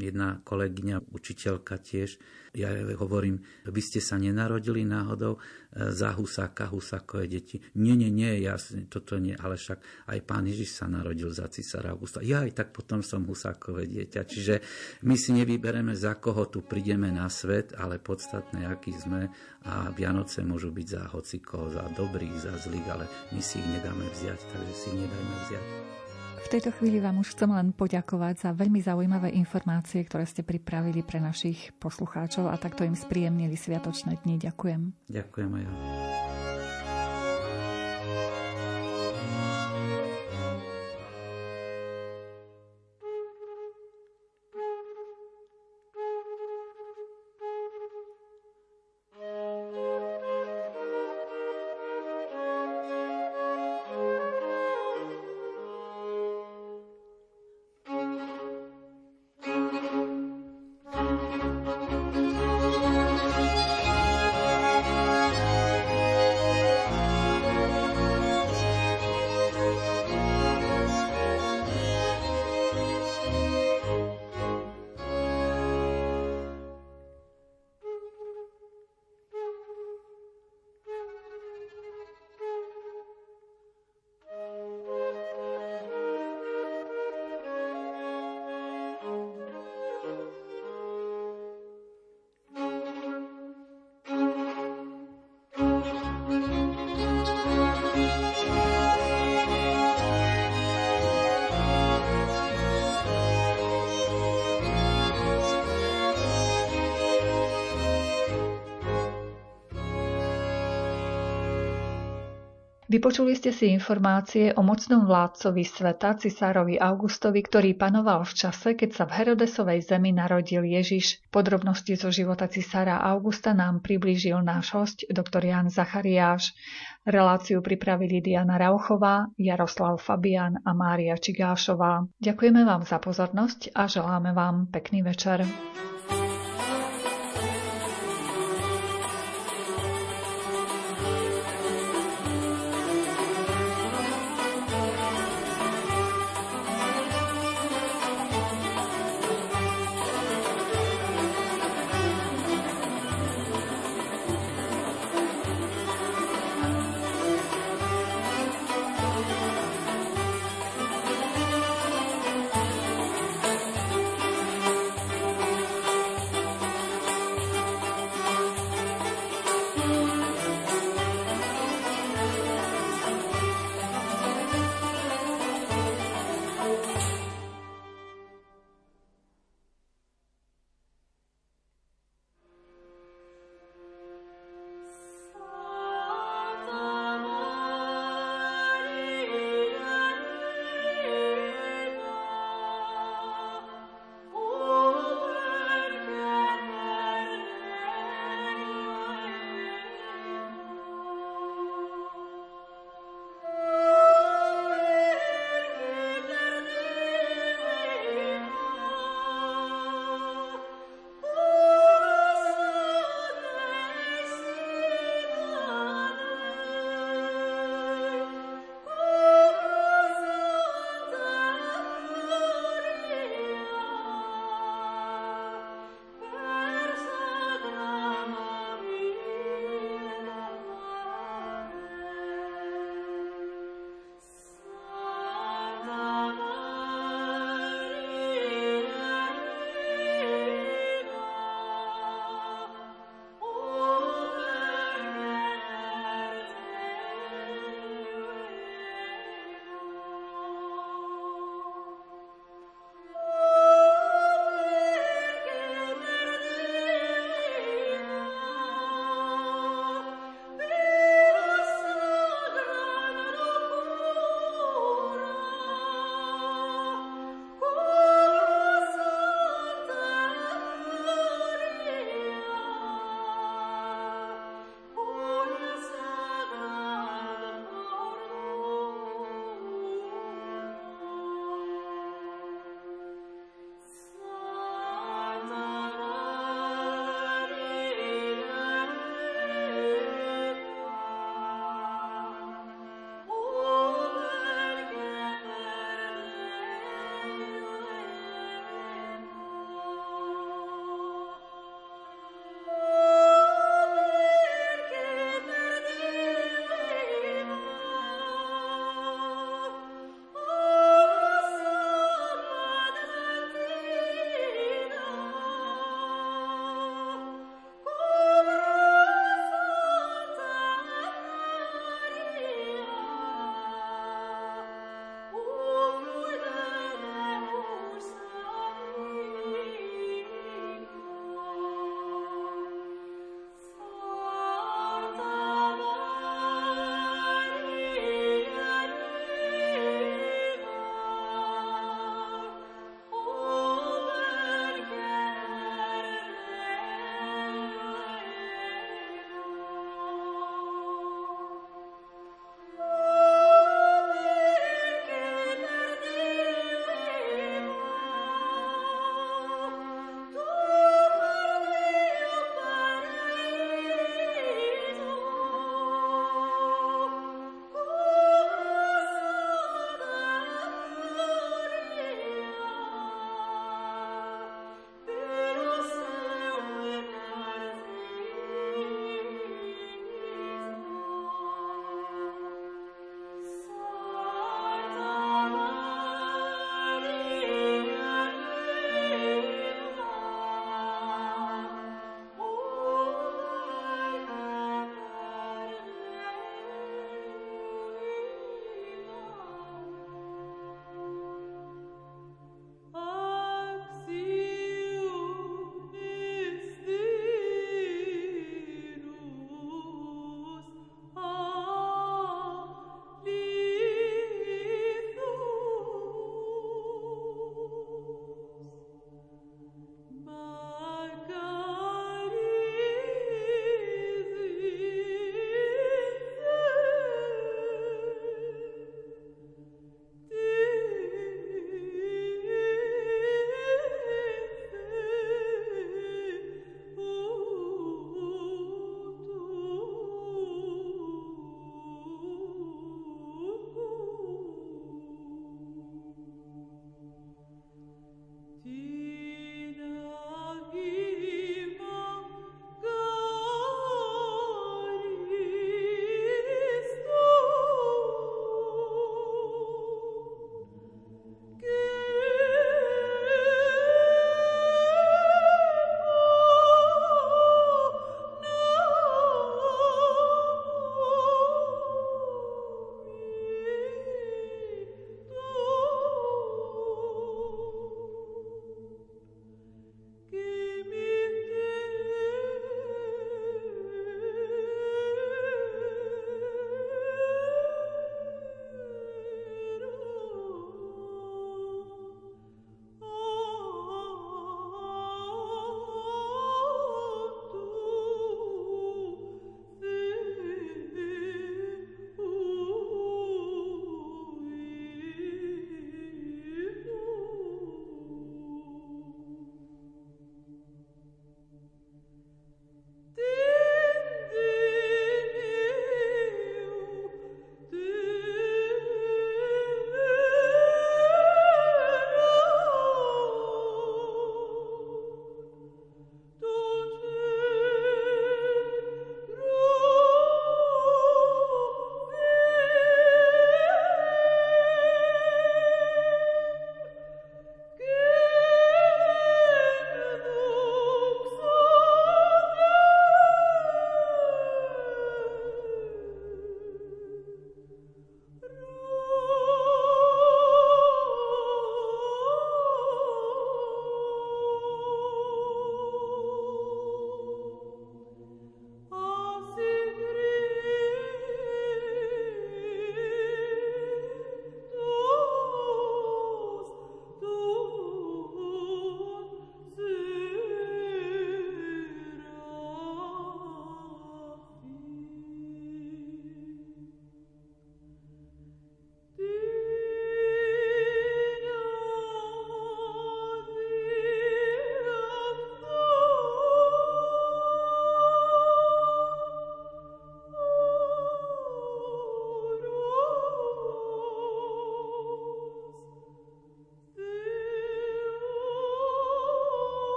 Jedna kolegyňa, učiteľka tiež, ja hovorím, vy ste sa nenarodili náhodou za Husáka, Husákové deti. Nie, nie, nie, ja, toto nie, ale však aj pán Ježiš sa narodil za cisára Augusta. Ja aj tak potom som Husákové dieťa. Čiže my si nevybereme, za koho tu prídeme na svet, ale podstatné, aký sme, a Vianoce môžu byť za hocikoho, za dobrých, za zlých, ale my si ich nedáme vziať, takže si nedajme vziať. V tejto chvíli vám už chcem len poďakovať za veľmi zaujímavé informácie, ktoré ste pripravili pre našich poslucháčov a takto im spríjemnili sviatočné dni. Ďakujem. Ďakujem aj ja. Vypočuli ste si informácie o mocnom vládcovi sveta, cisárovi Augustovi, ktorý panoval v čase, keď sa v Herodesovej zemi narodil Ježiš. Podrobnosti zo života cisára Augusta nám priblížil náš hosť, doktor Jan Zachariáš. Reláciu pripravili Diana Rauchová, Jaroslav Fabián a Mária Čigášová. Ďakujeme vám za pozornosť a želáme vám pekný večer.